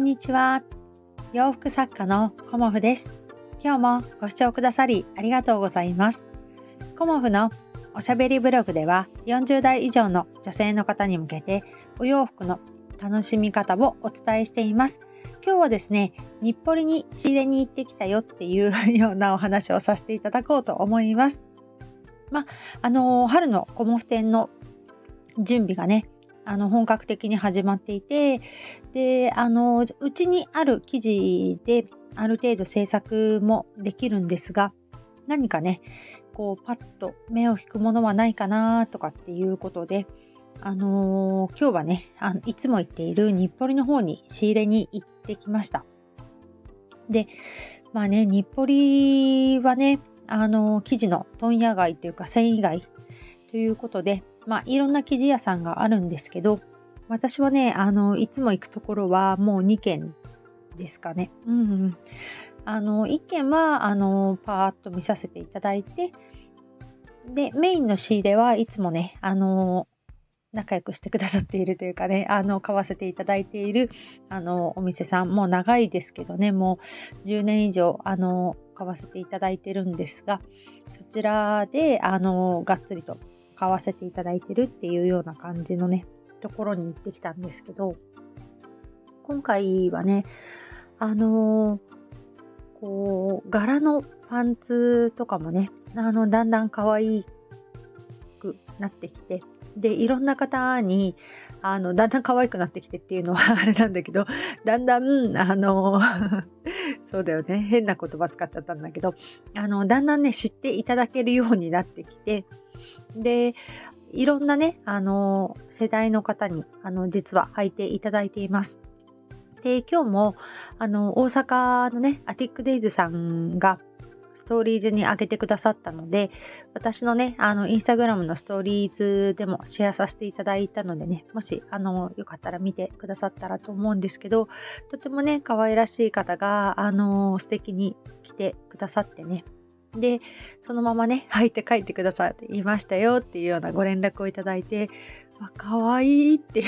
んにちは。洋服作家のコモフです。今日もご視聴くださりありがとうございます。コモフのおしゃべりブログでは40代以上の女性の方に向けてお洋服の楽しみ方をお伝えしています。今日はですね、日暮里に仕入れに行ってきたよっていうようなお話をさせていただこうと思います。春のコモフ展の準備がね、本格的に始まっていて、で、うちにある生地である程度制作もできるんですが、何かね、こうパッと目を引くものはないかなとかっていうことで、今日はね、いつも行っている日暮里の方に仕入れに行ってきました。で、まあね、日暮里はね、生地の問屋街というか繊維街ということで、いろんな生地屋さんがあるんですけど、私はね、いつも行くところはもう2軒ですかね。1軒は、パーッと見させていただいて、で、メインの仕入れはいつもね、仲良くしてくださっているというかね、買わせていただいている、お店さん、もう長いですけどね、もう10年以上、買わせていただいてるんですが、そちらで、がっつりと買わせていただいてるっていうような感じのね、ところに行ってきたんですけど、今回はね、こう、柄のパンツとかもね、だんだん可愛くなってきて、で、いろんな方に、だんだん可愛くなってきてっていうのはあれなんだけど、だんだん、そうだよね、変な言葉使っちゃったんだけど、だんだんね、知っていただけるようになってきて、で、いろんなね、世代の方に、実は履いていただいています。で、今日も、大阪のね、アティックデイズさんが、ストーリーズに上げてくださったので、私のね、インスタグラムのストーリーズでもシェアさせていただいたのでね、もし、よかったら見てくださったらと思うんですけど、とてもね、可愛らしい方が、素敵に来てくださってね、で、そのままね、履いて帰ってくださっていましたよっていうようなご連絡をいただいて、可愛いって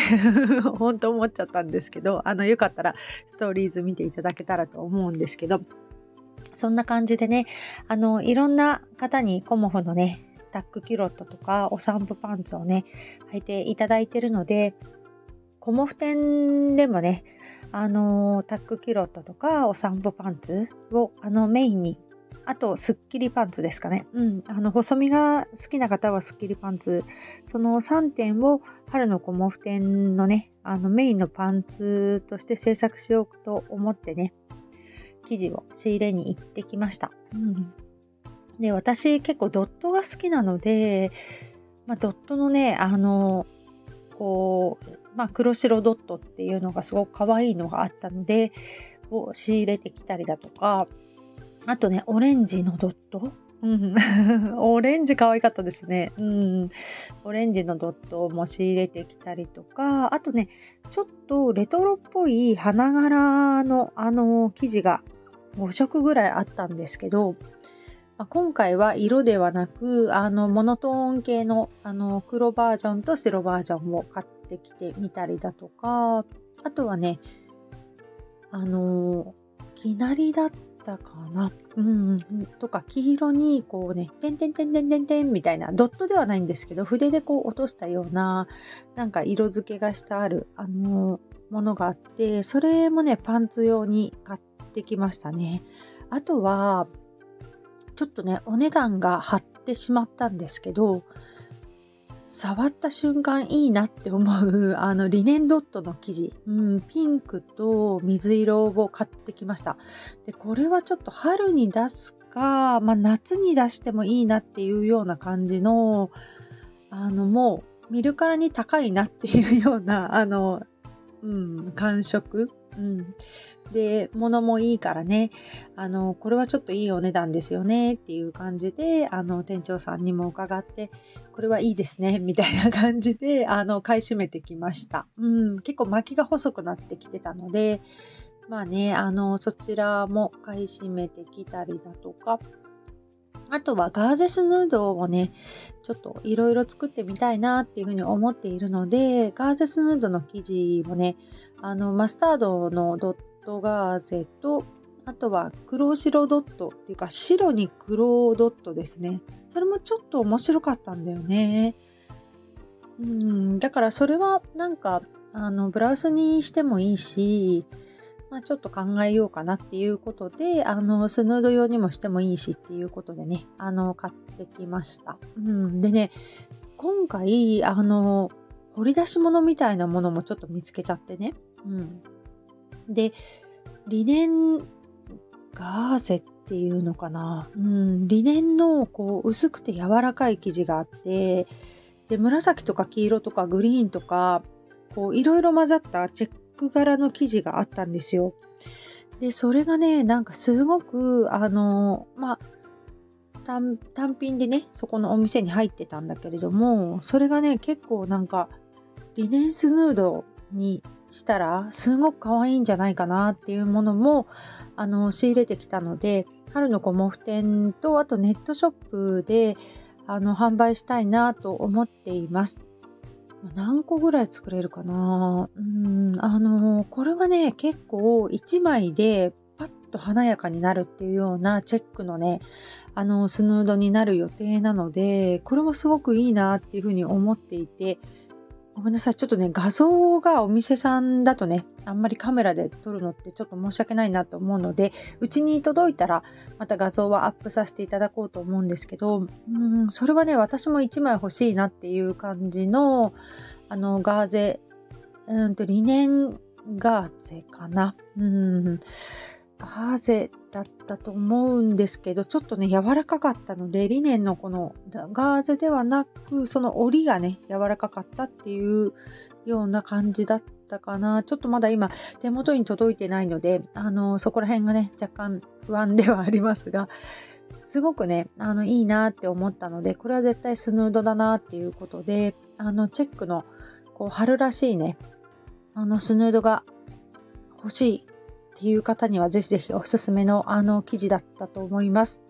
本当思っちゃったんですけど、よかったらストーリーズ見ていただけたらと思うんですけど、そんな感じでね、いろんな方にコモフのね、タックキュロットとかお散歩パンツをね、履いていただいてるので、コモフ店でもね、タックキュロットとかお散歩パンツをメインに、あとスッキリパンツですかね。細身が好きな方はスッキリパンツ、その3点を春のコモフ店のね、メインのパンツとして制作しようと思ってね、生地を仕入れに行ってきました。で、私結構ドットが好きなので、ドットのね、黒白ドットっていうのがすごく可愛いのがあったので、を仕入れてきたりだとか、あとね、オレンジのドット、オレンジ可愛かったですね。オレンジのドットも仕入れてきたりとか、あとね、ちょっとレトロっぽい花柄の生地が5色ぐらいあったんですけど、今回は色ではなく、モノトーン系の、黒バージョンと白バージョンを買ってきてみたりだとか、あとはね、きなりだったかな、とか黄色にこうね、てんてんてんてんてんてんみたいな、ドットではないんですけど、筆でこう落としたような、なんか色付けがしてある、ものがあって、それもね、パンツ用に買ってきましたね。あとはちょっとね、お値段が張ってしまったんですけど、触った瞬間いいなって思う、リネンドットの生地、ピンクと水色を買ってきました。で、これはちょっと春に出すか、夏に出してもいいなっていうような感じの、もう見るからに高いなっていうような、感触。で、物もいいからね、これはちょっといいお値段ですよねっていう感じで、店長さんにも伺って、これはいいですねみたいな感じで買い占めてきました。結構巻きが細くなってきてたので、そちらも買い占めてきたりだとか、あとはガーゼスヌードをねちょっといろいろ作ってみたいなっていうふうに思っているので、ガーゼスヌードの生地もねマスタードのドットガーゼと、あとは黒白ドットっていうか白に黒ドットですね。それもちょっと面白かったんだよね。だからそれはなんかブラウスにしてもいいし、ちょっと考えようかなっていうことでスヌード用にもしてもいいしっていうことでね買ってきました。でね、今回掘り出し物みたいなものもちょっと見つけちゃってね。でリネンガーゼっていうのかな、リネンのこう薄くて柔らかい生地があって、で紫とか黄色とかグリーンとかいろいろ混ざったチェック柄の生地があったんですよ。でそれがねなんかすごく単品でねそこのお店に入ってたんだけれども、それがね結構なんかリネンスヌードにしたらすごく可愛いんじゃないかなっていうものも仕入れてきたので、春の子毛布店とあとネットショップで販売したいなと思っています。何個ぐらい作れるかな。これはね結構1枚でパッと華やかになるっていうようなチェックのねスヌードになる予定なので、これもすごくいいなっていうふうに思っていて、ごめんなさい、ちょっとね画像がお店さんだとねあんまりカメラで撮るのってちょっと申し訳ないなと思うので、うちに届いたらまた画像はアップさせていただこうと思うんですけど、それはね私も1枚欲しいなっていう感じのガーゼリネンガーゼかな、ガーゼだったと思うんですけど、ちょっとね柔らかかったのでリネンのこのガーゼではなくその織りがね柔らかかったっていうような感じだったかな。ちょっとまだ今手元に届いてないのでそこら辺がね若干不安ではありますが、すごくねいいなって思ったので、これは絶対スヌードだなっていうことでチェックの春らしいねスヌードが欲しいっていう方にはぜひぜひおすすめの生地だったと思います。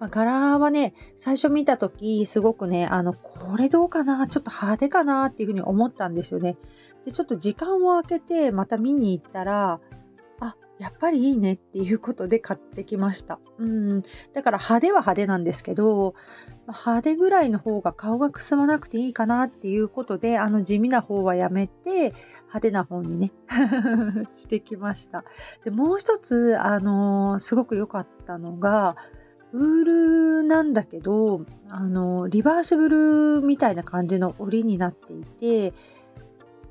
柄はね最初見た時すごくねこれどうかなちょっと派手かなっていうふうに思ったんですよね。でちょっと時間を空けてまた見に行ったらやっぱりいいねっていうことで買ってきました。だから派手は派手なんですけど、派手ぐらいの方が顔がくすまなくていいかなっていうことで地味な方はやめて派手な方にねしてきました。でもう一つすごく良かったのがウールなんだけどリバーシブルみたいな感じの織りになっていて、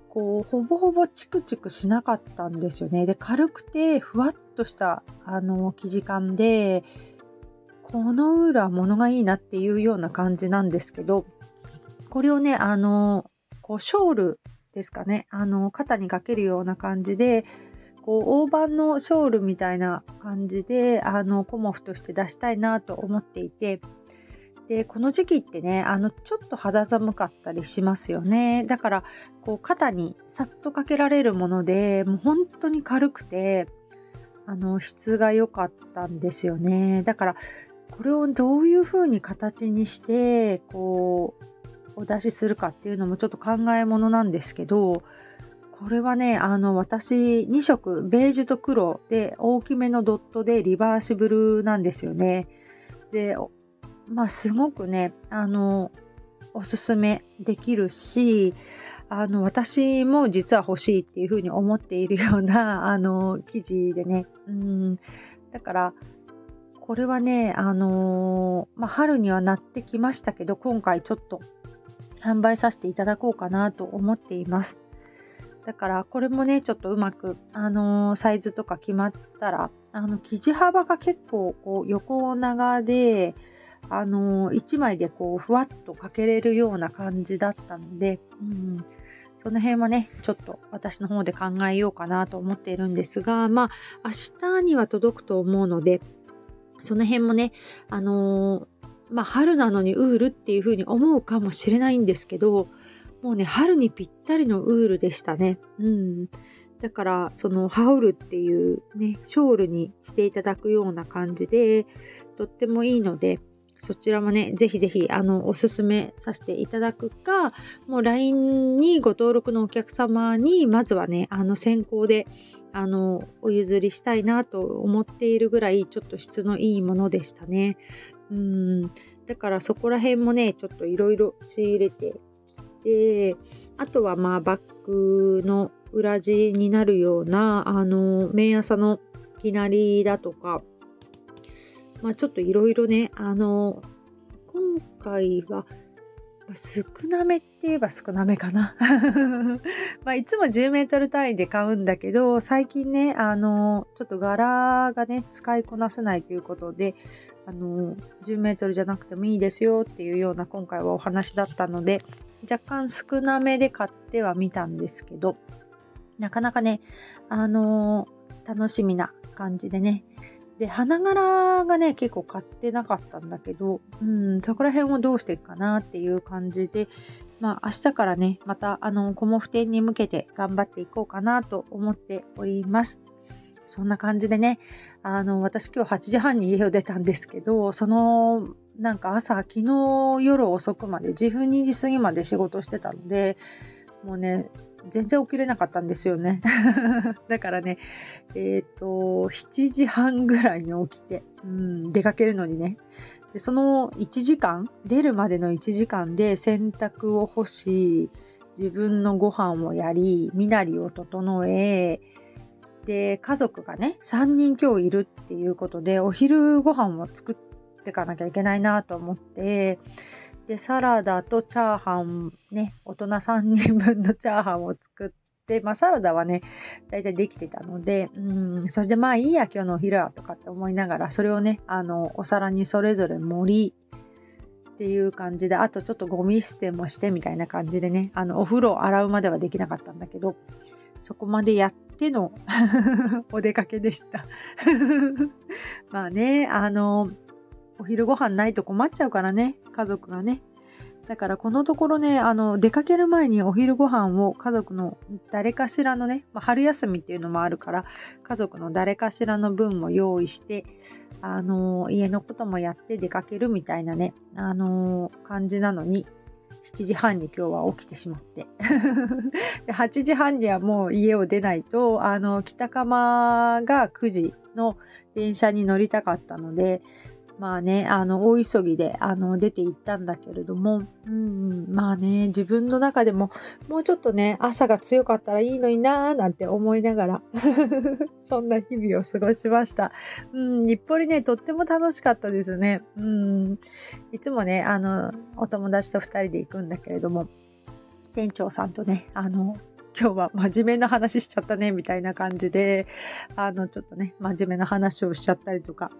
ほぼほぼチクチクしなかったんですよね。で軽くてふわっとした生地感で、このウールは物がいいなっていうような感じなんですけど、これをねショールですかね肩にかけるような感じで大判のショールみたいな感じでコモフとして出したいなと思っていて、でこの時期ってねちょっと肌寒かったりしますよね。だから肩にさっとかけられるもので、もう本当に軽くて質が良かったんですよね。だからこれをどういう風に形にしてお出しするかっていうのもちょっと考えものなんですけど、これはね私2色ベージュと黒で大きめのドットでリバーシブルなんですよね。ですごくねおすすめできるし、私も実は欲しいっていうふうに思っているような生地でね、だからこれはね春にはなってきましたけど、今回ちょっと販売させていただこうかなと思っています。だからこれもねちょっとうまくサイズとか決まったら生地幅が結構横長で1枚でふわっとかけれるような感じだったので、その辺はねちょっと私の方で考えようかなと思っているんですが、明日には届くと思うので、その辺もね春なのにウールっていう風に思うかもしれないんですけど、もうね春にぴったりのウールでしたね。だからその羽織るっていうねショールにしていただくような感じでとってもいいので、そちらもねぜひぜひおすすめさせていただくか、もう LINE にご登録のお客様にまずはね先行でお譲りしたいなと思っているぐらいちょっと質のいいものでしたね。だからそこら辺もねちょっといろいろ仕入れてきて、あとはまあバッグの裏地になるような綿麻のきなりだとか、まあ、ちょっといろいろね今回は少なめって言えば少なめかなまあいつも10メートル単位で買うんだけど、最近ねちょっと柄がね使いこなせないということで10メートルじゃなくてもいいですよっていうような今回はお話だったので、若干少なめで買ってはみたんですけど、なかなかね楽しみな感じでね。で花柄がね結構買ってなかったんだけど、そこら辺をどうしていくかなっていう感じで、まあ明日からねまたコモフ展に向けて頑張っていこうかなと思っております。そんな感じでね私今日8時半に家を出たんですけど、そのなんか朝昨日夜遅くまで12時過ぎまで仕事してたので、もうね全然起きれなかったんですよねだからね7時半ぐらいに起きて、出かけるのにね、でその1時間出るまでの1時間で洗濯を干し、自分のご飯をやり、身なりを整え、で家族がね3人今日いるっていうことでお昼ご飯を作っていかなきゃいけないなと思って、でサラダとチャーハンね、大人3人分のチャーハンを作って、まあ、サラダはね大体できてたので、それでまあいいや今日のお昼はとかって思いながら、それをねお皿にそれぞれ盛りっていう感じで、あとちょっとゴミ捨てもしてみたいな感じでね、お風呂を洗うまではできなかったんだけど、そこまでやってのお出かけでしたまあねお昼ご飯ないと困っちゃうからね家族がね。だからこのところね出かける前にお昼ご飯を家族の誰かしらのね、まあ、春休みっていうのもあるから家族の誰かしらの分も用意して家のこともやって出かけるみたいなね感じなのに、7時半に今日は起きてしまってで8時半にはもう家を出ないと北釜が9時の電車に乗りたかったので、まあね大急ぎで出て行ったんだけれども、まあね自分の中でももうちょっとね朝が強かったらいいのになーなんて思いながらそんな日々を過ごしました。日暮里ねとっても楽しかったですね。いつもねお友達と2人で行くんだけれども、店長さんとね今日は真面目な話しちゃったねみたいな感じでちょっとね真面目な話をしちゃったりとか、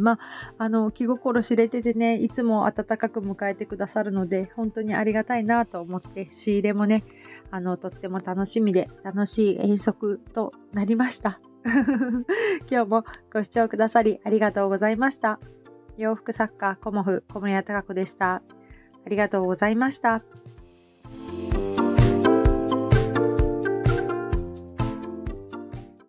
まあ気心知れててねいつも温かく迎えてくださるので本当にありがたいなと思って、仕入れもねとっても楽しみで楽しい遠足となりました今日もご視聴くださりありがとうございました。洋服作家コモフ小森屋貴子でした。ありがとうございました。